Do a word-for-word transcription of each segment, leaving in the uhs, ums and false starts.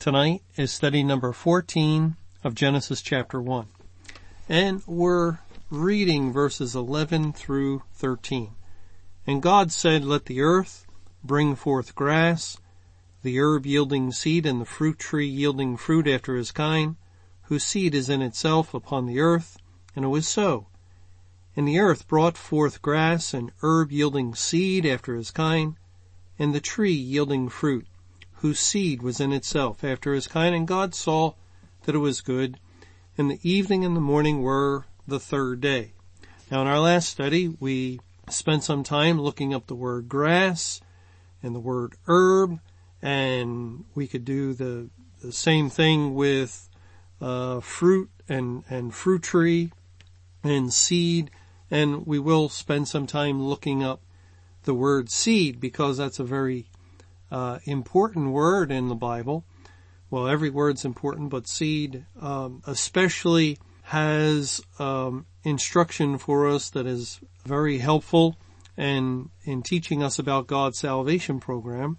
Tonight is study number fourteen of Genesis chapter one. And we're reading verses eleven through thirteen. And God said, "Let the earth bring forth grass, the herb yielding seed, and the fruit tree yielding fruit after his kind, whose seed is in itself upon the earth." And it was so. And the earth brought forth grass, and herb yielding seed after his kind, and the tree yielding fruit, whose seed was in itself after his kind. And God saw that it was good. And the evening and the morning were the third day. Now, in our last study, we spent some time looking up the word grass and the word herb. And we could do the, the same thing with uh, fruit and, and fruit tree and seed. And we will spend some time looking up the word seed, because that's a very Uh, important word in the Bible. Well, every word's important, but seed, um, especially has, um, instruction for us that is very helpful and in teaching us about God's salvation program.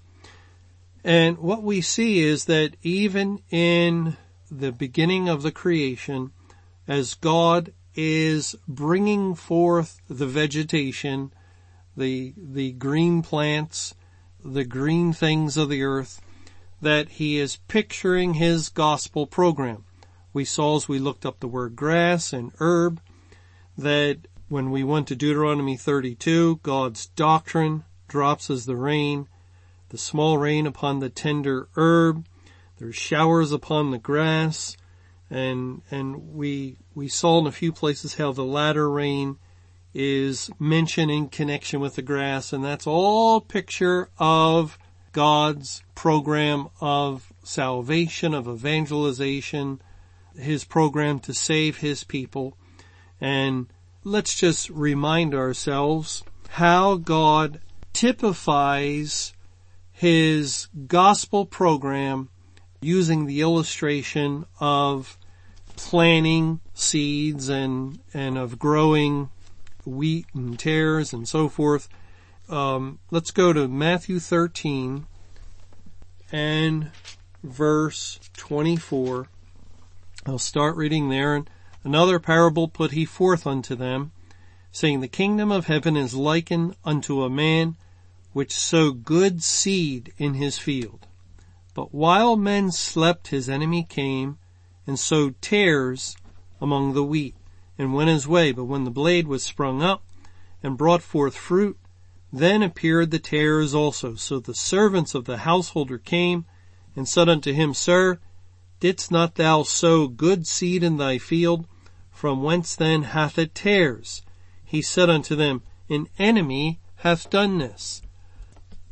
And what we see is that even in the beginning of the creation, as God is bringing forth the vegetation, the, the green plants, the green things of the earth, that he is picturing his gospel program. We saw, as we looked up the word grass and herb, that when we went to Deuteronomy thirty-two, God's doctrine drops as the rain, the small rain upon the tender herb, there's showers upon the grass, and, and we, we saw in a few places how the latter rain is mentioned in connection with the grass, and that's all picture of God's program of salvation, of evangelization, his program to save his people. And let's just remind ourselves how God typifies his gospel program using the illustration of planting seeds and, and of growing wheat and tares and so forth. Um, let's go to Matthew thirteen and verse twenty-four. I'll start reading there. "And another parable put he forth unto them, saying, The kingdom of heaven is likened unto a man which sowed good seed in his field. But while men slept, his enemy came and sowed tares among the wheat, and went his way. But when the blade was sprung up and brought forth fruit, then appeared the tares also. So the servants of the householder came and said unto him, Sir, didst not thou sow good seed in thy field? From whence then hath it tares? He said unto them, An enemy hath done this.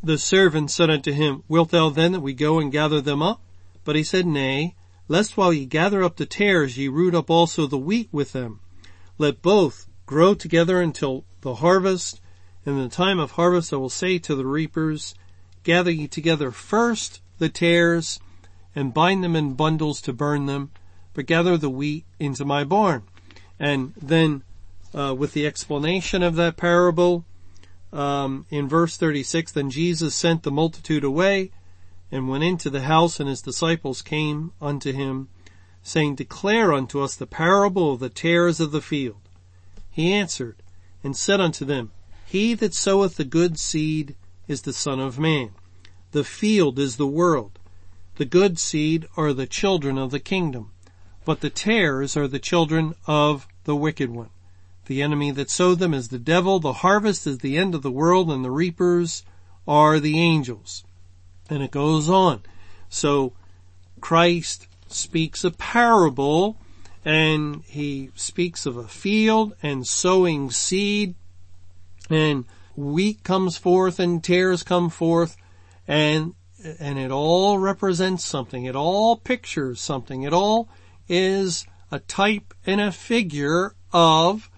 The servants said unto him, Wilt thou then that we go and gather them up? But he said, Nay, lest while ye gather up the tares, ye root up also the wheat with them. Let both grow together until the harvest. In the time of harvest I will say to the reapers, Gather ye together first the tares, and bind them in bundles to burn them, but gather the wheat into my barn." And then uh, with the explanation of that parable, um, in verse thirty-six, "Then Jesus sent the multitude away, and went into the house, and his disciples came unto him, saying, Declare unto us the parable of the tares of the field. He answered and said unto them, He that soweth the good seed is the Son of Man. The field is the world. The good seed are the children of the kingdom, but the tares are the children of the wicked one. The enemy that sowed them is the devil. The harvest is the end of the world, and the reapers are the angels." And it goes on. So Christ speaks a parable, and he speaks of a field and sowing seed, and wheat comes forth and tares come forth, and and it all represents something. It all pictures something. It all is a type and a figure of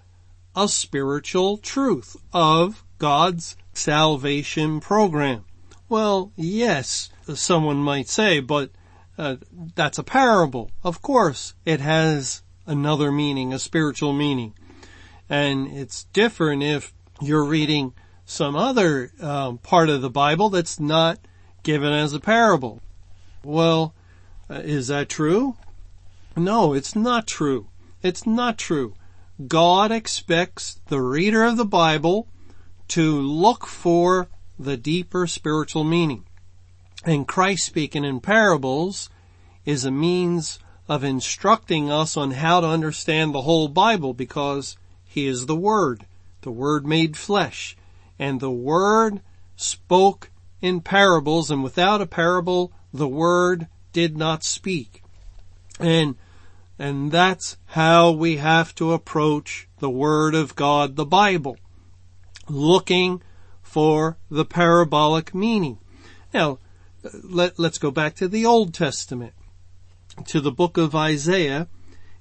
a spiritual truth, of God's salvation program. Well, yes, someone might say, but uh, that's a parable. Of course, it has another meaning, a spiritual meaning. And it's different if you're reading some other um, part of the Bible that's not given as a parable. Well, uh, is that true? No, it's not true. It's not true. God expects the reader of the Bible to look for the deeper spiritual meaning. And Christ speaking in parables is a means of instructing us on how to understand the whole Bible, because He is the Word, the Word made flesh. And the Word spoke in parables, and without a parable, the Word did not speak. And and that's how we have to approach the Word of God, the Bible, looking for the parabolic meaning. Now, let, let's go back to the Old Testament, to the book of Isaiah,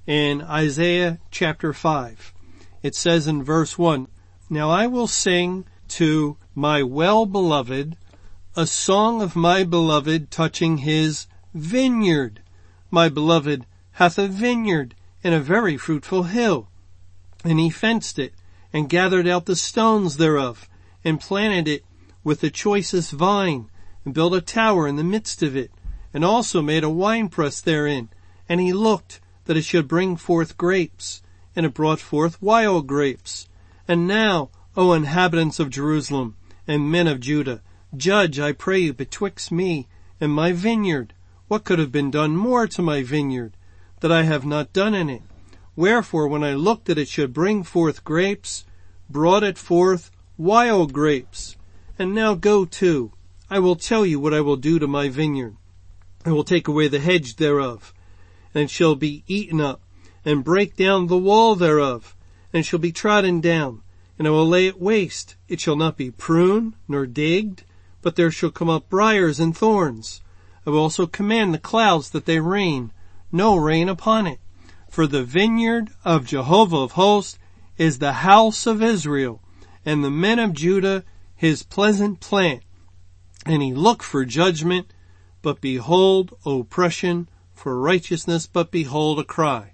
in Isaiah chapter five. It says in verse one, "Now I will sing to my well-beloved a song of my beloved touching his vineyard. My beloved hath a vineyard and a very fruitful hill. And he fenced it, and gathered out the stones thereof, and planted it with the choicest vine, and built a tower in the midst of it, and also made a winepress therein. And he looked that it should bring forth grapes, and it brought forth wild grapes. And now, O inhabitants of Jerusalem, and men of Judah, judge, I pray you, betwixt me and my vineyard. What could have been done more to my vineyard, that I have not done in it? Wherefore, when I looked that it should bring forth grapes, brought it forth wild grapes. And now go to, I will tell you what I will do to my vineyard. I will take away the hedge thereof, and shall be eaten up, and break down the wall thereof, and shall be trodden down, and I will lay it waste. It shall not be pruned, nor digged, but there shall come up briars and thorns. I will also command the clouds that they rain, no rain upon it. For the vineyard of Jehovah of hosts is the house of Israel, and the men of Judah his pleasant plant. And he looked for judgment, but behold oppression, for righteousness, but behold a cry."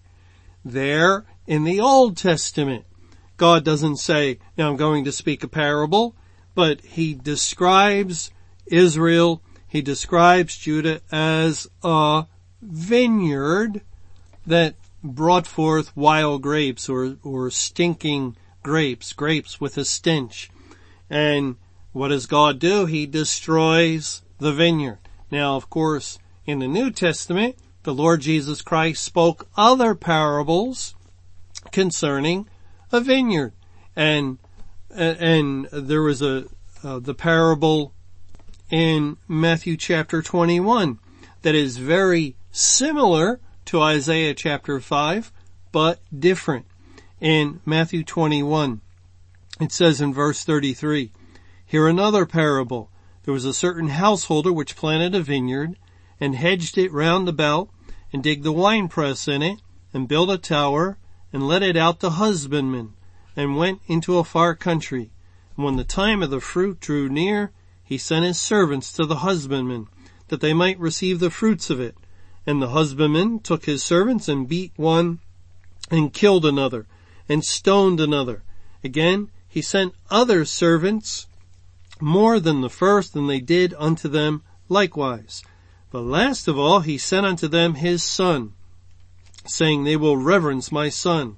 There in the Old Testament, God doesn't say, now I'm going to speak a parable, but he describes Israel, he describes Judah as a vineyard that brought forth wild grapes or, or stinking grapes, grapes with a stench. And what does God do? He destroys the vineyard. Now, of course, in the New Testament, the Lord Jesus Christ spoke other parables concerning a vineyard. And, and there was a, uh, the parable in Matthew chapter twenty-one that is very similar to Isaiah chapter five, but different. In Matthew twenty-one, it says in verse thirty-three, "Here another parable. There was a certain householder which planted a vineyard and hedged it round about, and digged the winepress in it, and built a tower, and let it out to husbandmen, and went into a far country. And when the time of the fruit drew near, he sent his servants to the husbandmen, that they might receive the fruits of it. And the husbandman took his servants, and beat one, and killed another, and stoned another. Again, he sent other servants, more than the first, and they did unto them likewise. But last of all he sent unto them his son, saying, They will reverence my son.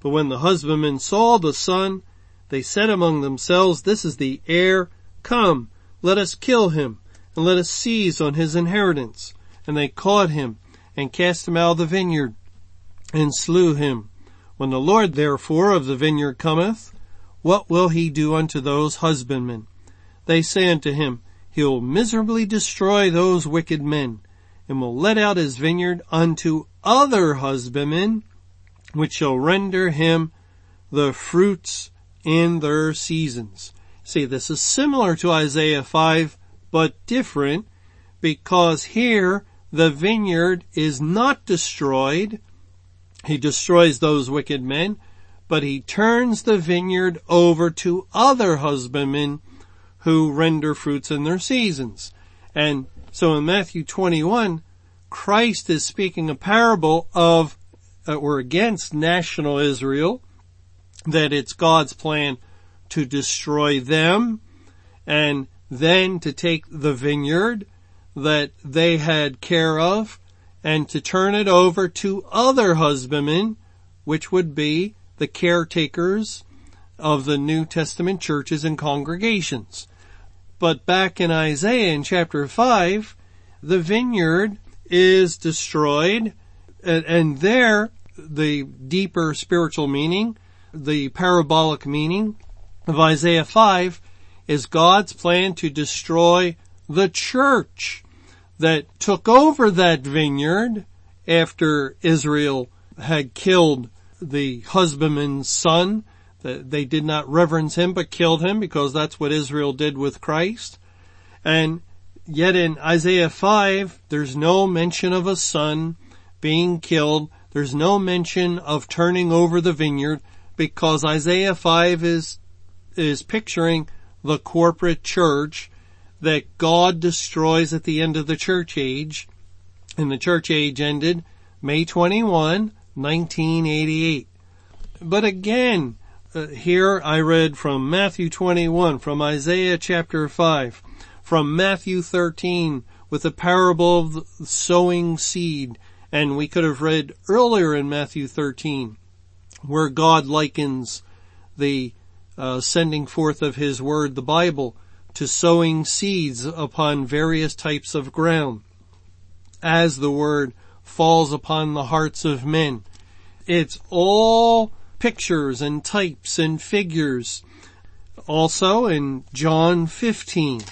But when the husbandmen saw the son, they said among themselves, This is the heir. Come, let us kill him, and let us seize on his inheritance. And they caught him, and cast him out of the vineyard, and slew him. When the Lord therefore of the vineyard cometh, what will he do unto those husbandmen? They say unto him, He will miserably destroy those wicked men, and will let out his vineyard unto other husbandmen, which shall render him the fruits in their seasons." See, this is similar to Isaiah five, but different because here the vineyard is not destroyed. He destroys those wicked men, but he turns the vineyard over to other husbandmen who render fruits in their seasons. And so in Matthew twenty-one, Christ is speaking a parable of uh, or against national Israel, that it's God's plan to destroy them and then to take the vineyard that they had care of and to turn it over to other husbandmen, which would be the caretakers of the New Testament churches and congregations. But back in Isaiah in chapter five, the vineyard is destroyed, and, and there the deeper spiritual meaning, the parabolic meaning of Isaiah five is God's plan to destroy the church that took over that vineyard after Israel had killed the husbandman's son. They did not reverence him, but killed him, because that's what Israel did with Christ. And yet in Isaiah five, there's no mention of a son being killed. There's no mention of turning over the vineyard, because Isaiah five is, is picturing the corporate church that God destroys at the end of the church age. And the church age ended May twenty-first, nineteen eighty-eight. But again, Uh, here I read from Matthew twenty-one, from Isaiah chapter five, from Matthew thirteen with the parable of the sowing seed. And we could have read earlier in Matthew thirteen where God likens the uh, sending forth of his word, the Bible, to sowing seeds upon various types of ground as the word falls upon the hearts of men. It's all pictures and types and figures. Also in John fifteen,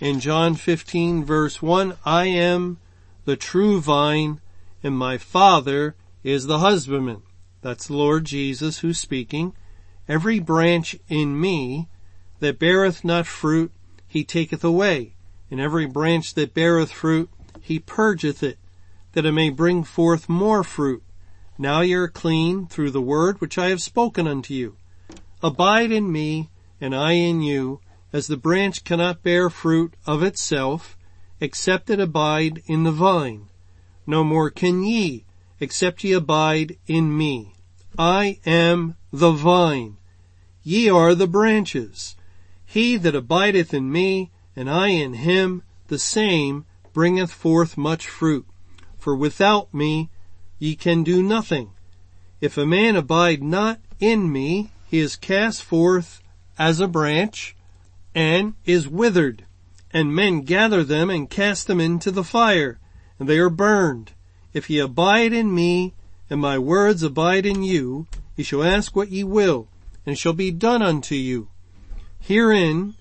in John fifteen verse one, I am the true vine and my Father is the husbandman. That's the Lord Jesus who's speaking. Every branch in me that beareth not fruit, he taketh away. And every branch that beareth fruit, he purgeth it, that it may bring forth more fruit. Now ye are clean through the word which I have spoken unto you. Abide in me, and I in you, as the branch cannot bear fruit of itself, except it abide in the vine. No more can ye, except ye abide in me. I am the vine. Ye are the branches. He that abideth in me, and I in him, the same bringeth forth much fruit. For without me ye can do nothing. If a man abide not in me, he is cast forth as a branch and is withered. And men gather them and cast them into the fire, and they are burned. If ye abide in me, and my words abide in you, ye shall ask what ye will, and it shall be done unto you. Herein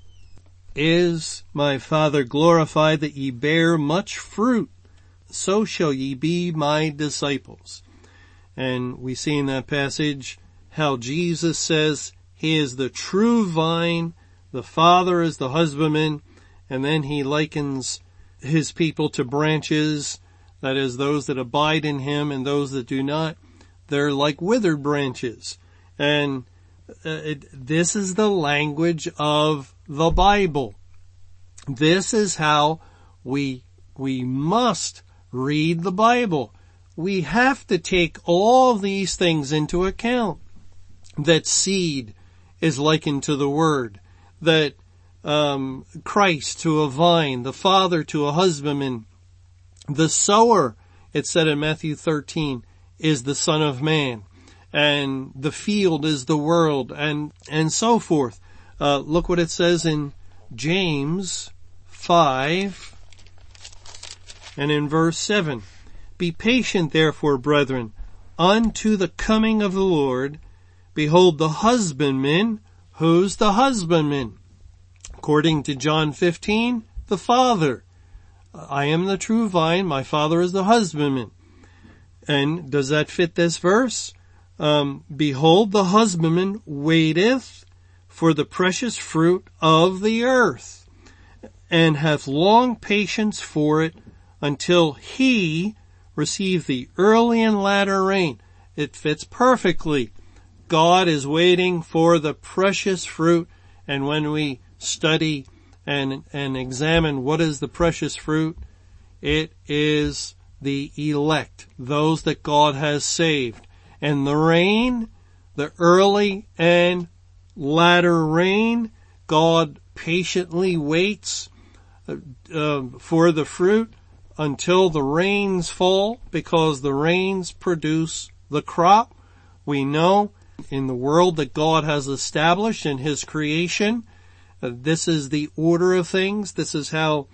is my Father glorified, that ye bear much fruit. So shall ye be my disciples. And we see in that passage how Jesus says he is the true vine, the Father is the husbandman, and then he likens his people to branches, that is, those that abide in him, and those that do not, they're like withered branches. And uh, it, this is the language of the Bible. This is how we we must read the Bible. We have to take all these things into account. That seed is likened to the word. That um, Christ to a vine. The Father to a husbandman. The sower, it said in Matthew thirteen, is the Son of Man. And the field is the world. And, and so forth. Uh, look what it says in James five. And in verse seven, be patient therefore, brethren, unto the coming of the Lord. Behold the husbandman. Who's the husbandman? According to John fifteen, the Father. I am the true vine, my Father is the husbandman. And does that fit this verse? Um, behold the husbandman waiteth for the precious fruit of the earth. and hath long patience for it until he receive the early and latter rain. It fits perfectly. God is waiting for the precious fruit. And when we study and, and examine what is the precious fruit, it is the elect, those that God has saved. And the rain, the early and latter rain, God patiently waits uh, for the fruit until the rains fall, because the rains produce the crop. We know in the world that God has established in his creation, uh, this is the order of things. This is how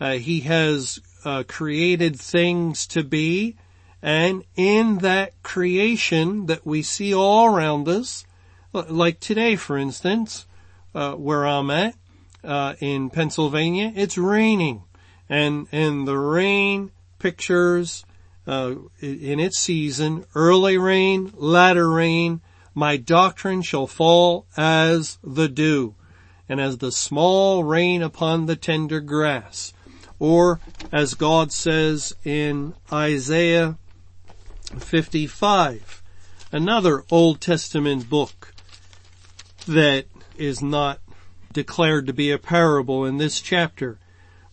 uh, he has uh, created things to be. And in that creation that we see all around us, like today, for instance, uh, where I'm at, uh, in Pennsylvania, it's raining. And, and the rain pictures, uh, in its season, early rain, latter rain, my doctrine shall fall as the dew, and as the small rain upon the tender grass. Or, as God says in Isaiah fifty-five, another Old Testament book that is not declared to be a parable in this chapter,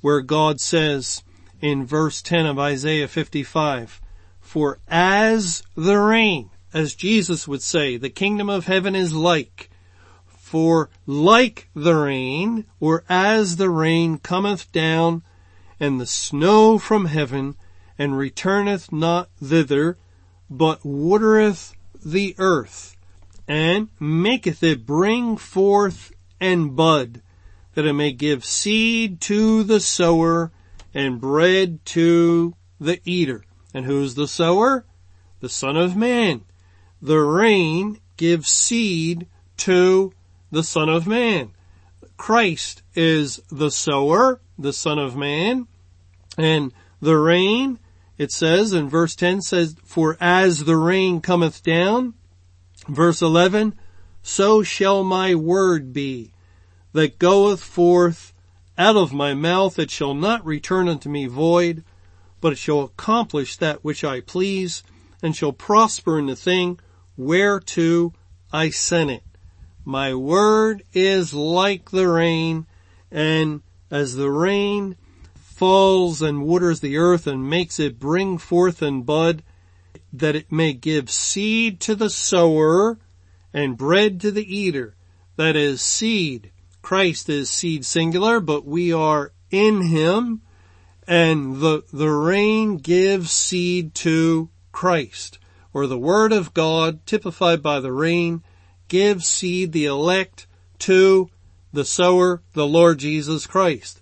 where God says in verse ten of Isaiah fifty-five, for as the rain, as Jesus would say, the kingdom of heaven is like, for like the rain, or as the rain cometh down, and the snow from heaven, and returneth not thither, but watereth the earth, and maketh it bring forth and bud, that it may give seed to the sower, and bread to the eater. And who's the sower? The Son of Man. The rain gives seed to the Son of Man. Christ is the sower, the Son of Man. And the rain, it says in verse ten, says, for as the rain cometh down, verse eleven, so shall my word be that goeth forth out of my mouth. It shall not return unto me void, but it shall accomplish that which I please, and shall prosper in the thing whereto I sent it. My word is like the rain, and as the rain falls and waters the earth and makes it bring forth and bud, that it may give seed to the sower and bread to the eater. That is seed. Christ is seed singular, but we are in him, and the, the rain gives seed to Christ, or the word of God typified by the rain, gives seed, the elect, to the sower, the Lord Jesus Christ.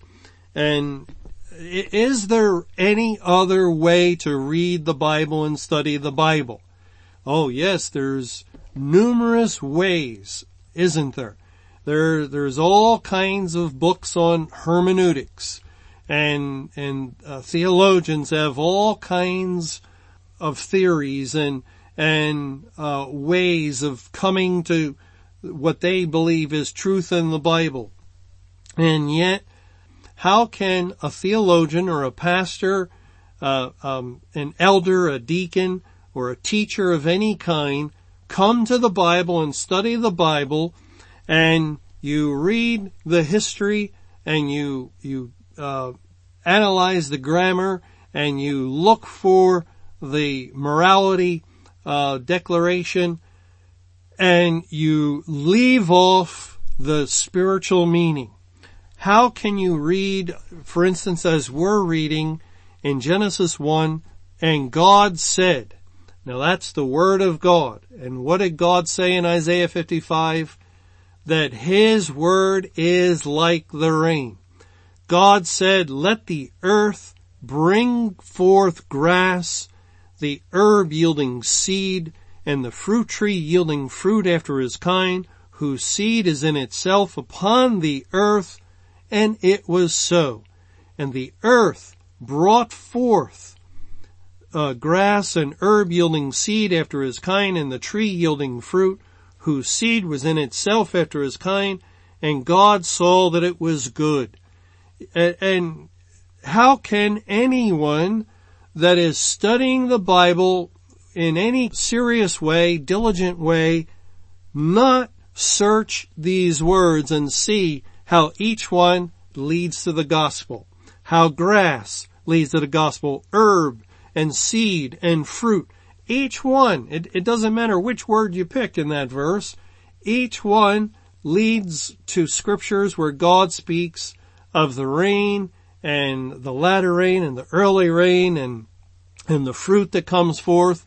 And is there any other way to read the Bible and study the Bible? Oh yes, there's numerous ways, isn't there? There, there's all kinds of books on hermeneutics, and, and uh, theologians have all kinds of theories and, and, uh, ways of coming to what they believe is truth in the Bible. And yet, how can a theologian or a pastor, uh, um, an elder, a deacon, or a teacher of any kind come to the Bible and study the Bible? And you read the history, and you, you, uh, analyze the grammar, and you look for the morality, uh, declaration, and you leave off the spiritual meaning. How can you read, for instance, as we're reading in Genesis one, and God said? Now that's the word of God. And what did God say in Isaiah fifty-five? That his word is like the rain. God said, let the earth bring forth grass, the herb yielding seed, and the fruit tree yielding fruit after his kind, whose seed is in itself upon the earth. And it was so. And the earth brought forth uh, grass and herb yielding seed after his kind, and the tree yielding fruit, whose seed was in itself after his kind, and God saw that it was good. And how can anyone that is studying the Bible in any serious way, diligent way, not search these words and see how each one leads to the gospel? How grass leads to the gospel, herb and seed and fruit. Each one, it, it doesn't matter which word you pick in that verse, each one leads to scriptures where God speaks of the rain and the latter rain and the early rain and, and the fruit that comes forth.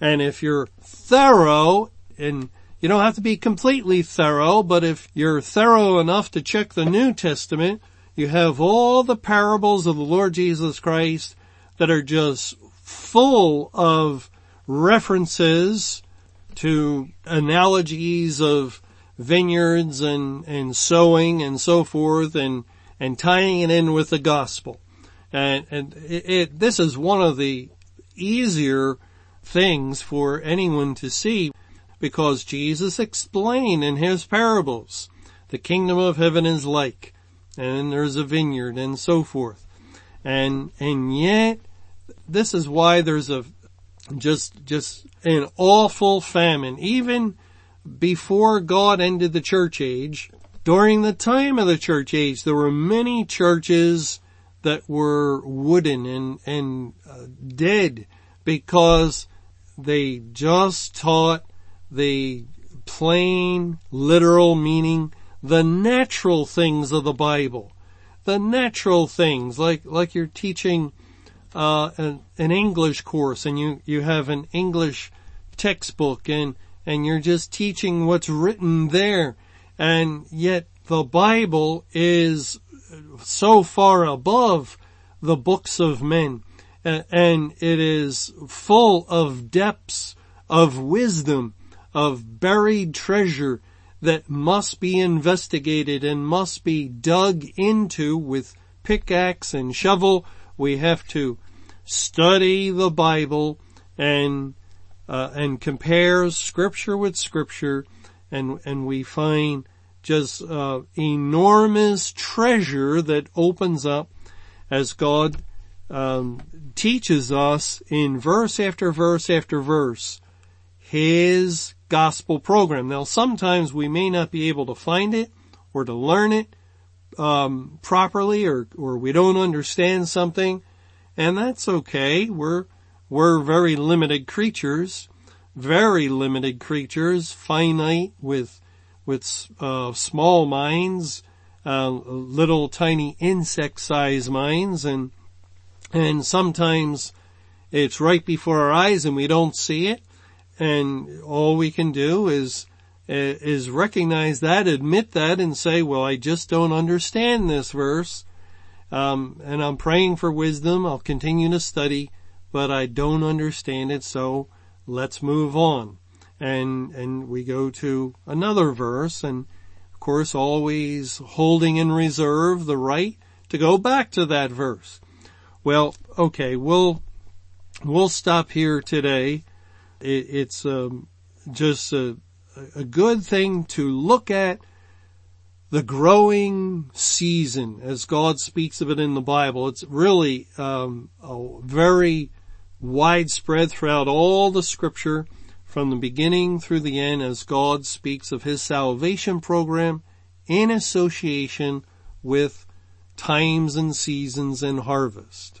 And if you're thorough, and you don't have to be completely thorough, but if you're thorough enough to check the New Testament, you have all the parables of the Lord Jesus Christ that are just full of references to analogies of vineyards and, and sowing and so forth and, and tying it in with the gospel. And, and it, it, this is one of the easier things for anyone to see, because Jesus explained in his parables, the kingdom of heaven is like, and there's a vineyard and so forth. And, and yet this is why there's a, just, just an awful famine. Even before God ended the church age, during the time of the church age, there were many churches that were wooden and, and uh, dead, because they just taught the plain, literal meaning, the natural things of the Bible. The natural things, like, like you're teaching, uh, an, an English course, and you, you have an English textbook, and, and you're just teaching what's written there. And yet the Bible is so far above the books of men, and it is full of depths of wisdom, of buried treasure that must be investigated and must be dug into with pickaxe and shovel. We have to study the Bible and uh, and compare scripture with scripture, and and we find just uh, enormous treasure that opens up as God um, teaches us in verse after verse after verse his gospel program. Now, sometimes we may not be able to find it or to learn it um, properly, or or we don't understand something, and that's okay. We're we're very limited creatures, very limited creatures, finite with with uh, small minds, uh, little tiny insect-sized minds, and and sometimes it's right before our eyes and we don't see it. And all we can do is, is recognize that, admit that, and say, well, I just don't understand this verse. Um, and I'm praying for wisdom. I'll continue to study, but I don't understand it. So let's move on. And, and we go to another verse. And of course, always holding in reserve the right to go back to that verse. Well, okay, we'll, we'll stop here today. It's um, just a, a good thing to look at the growing season as God speaks of it in the Bible. It's really um, a very widespread throughout all the scripture, from the beginning through the end, as God speaks of his salvation program in association with times and seasons and harvest.